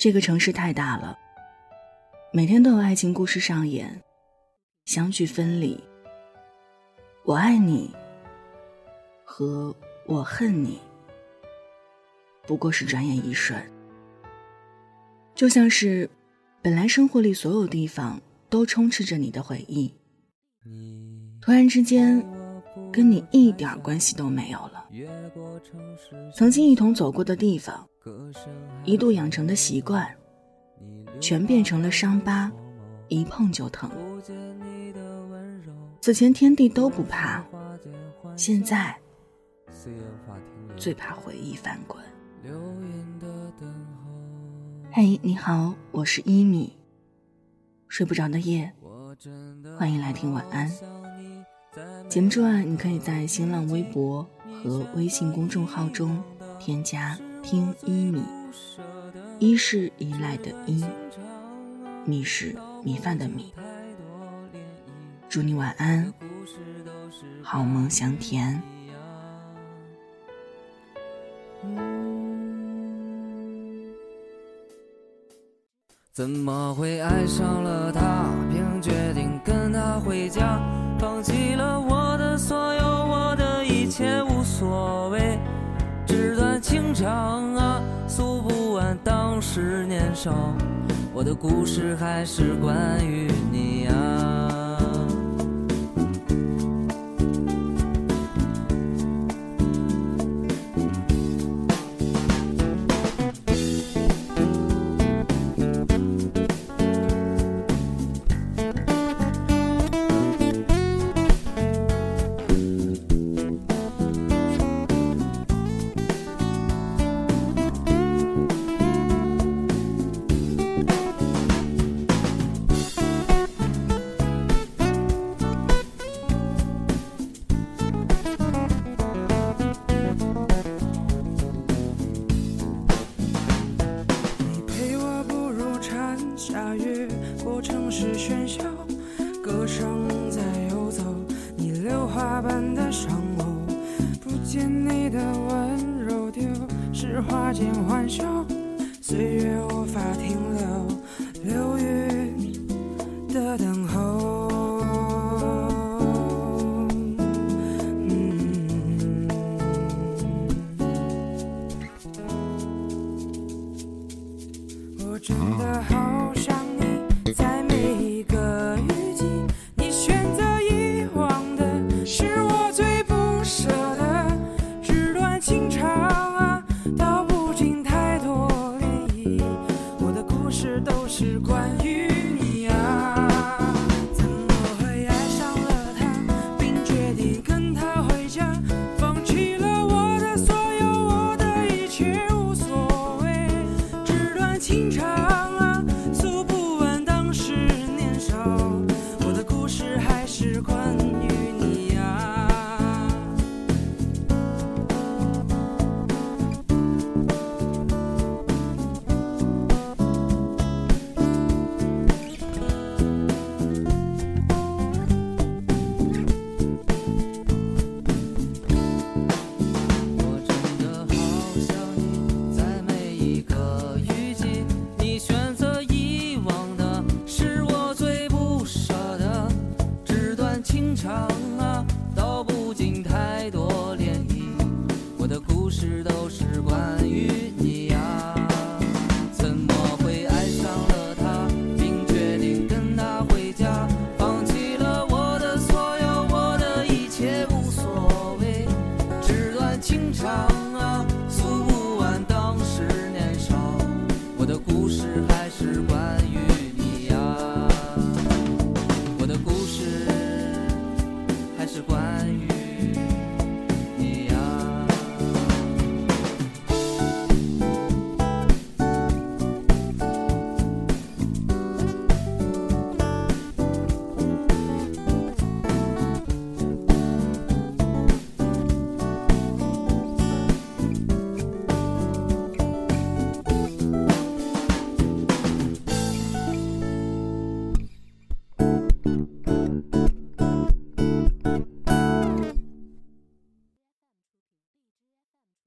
这个城市太大了，每天都有爱情故事上演，相聚分离，我爱你和我恨你不过是转眼一瞬。就像是本来生活里所有地方都充斥着你的回忆，突然之间跟你一点关系都没有了。曾经一同走过的地方，一度养成的习惯，全变成了伤疤，一碰就疼。此前天地都不怕，现在最怕回忆翻滚。嘿，你好，我是一米。睡不着的夜，欢迎来听晚安节目。之外，你可以在新浪微博和微信公众号中添加听一米，一是依赖的一，米是米饭的米。祝你晚安，好梦香甜。怎么会爱上了他，并决定跟他回家，放弃了我的所有，我的一切无所谓，纸短情长啊，诉不完当时年少，我的故事还是关于你啊。花间欢笑，岁月无法停留，流云的等候。我真的好想你，在每一个雨季，你选择遗忘的是我最不舍的，纸短情长是关于你啊。怎么会爱上了他，并决定跟他回家，放弃了我的所有，我的一切无所谓，纸短情长啊，诉不完当时年少，我的故事还是关于你啊。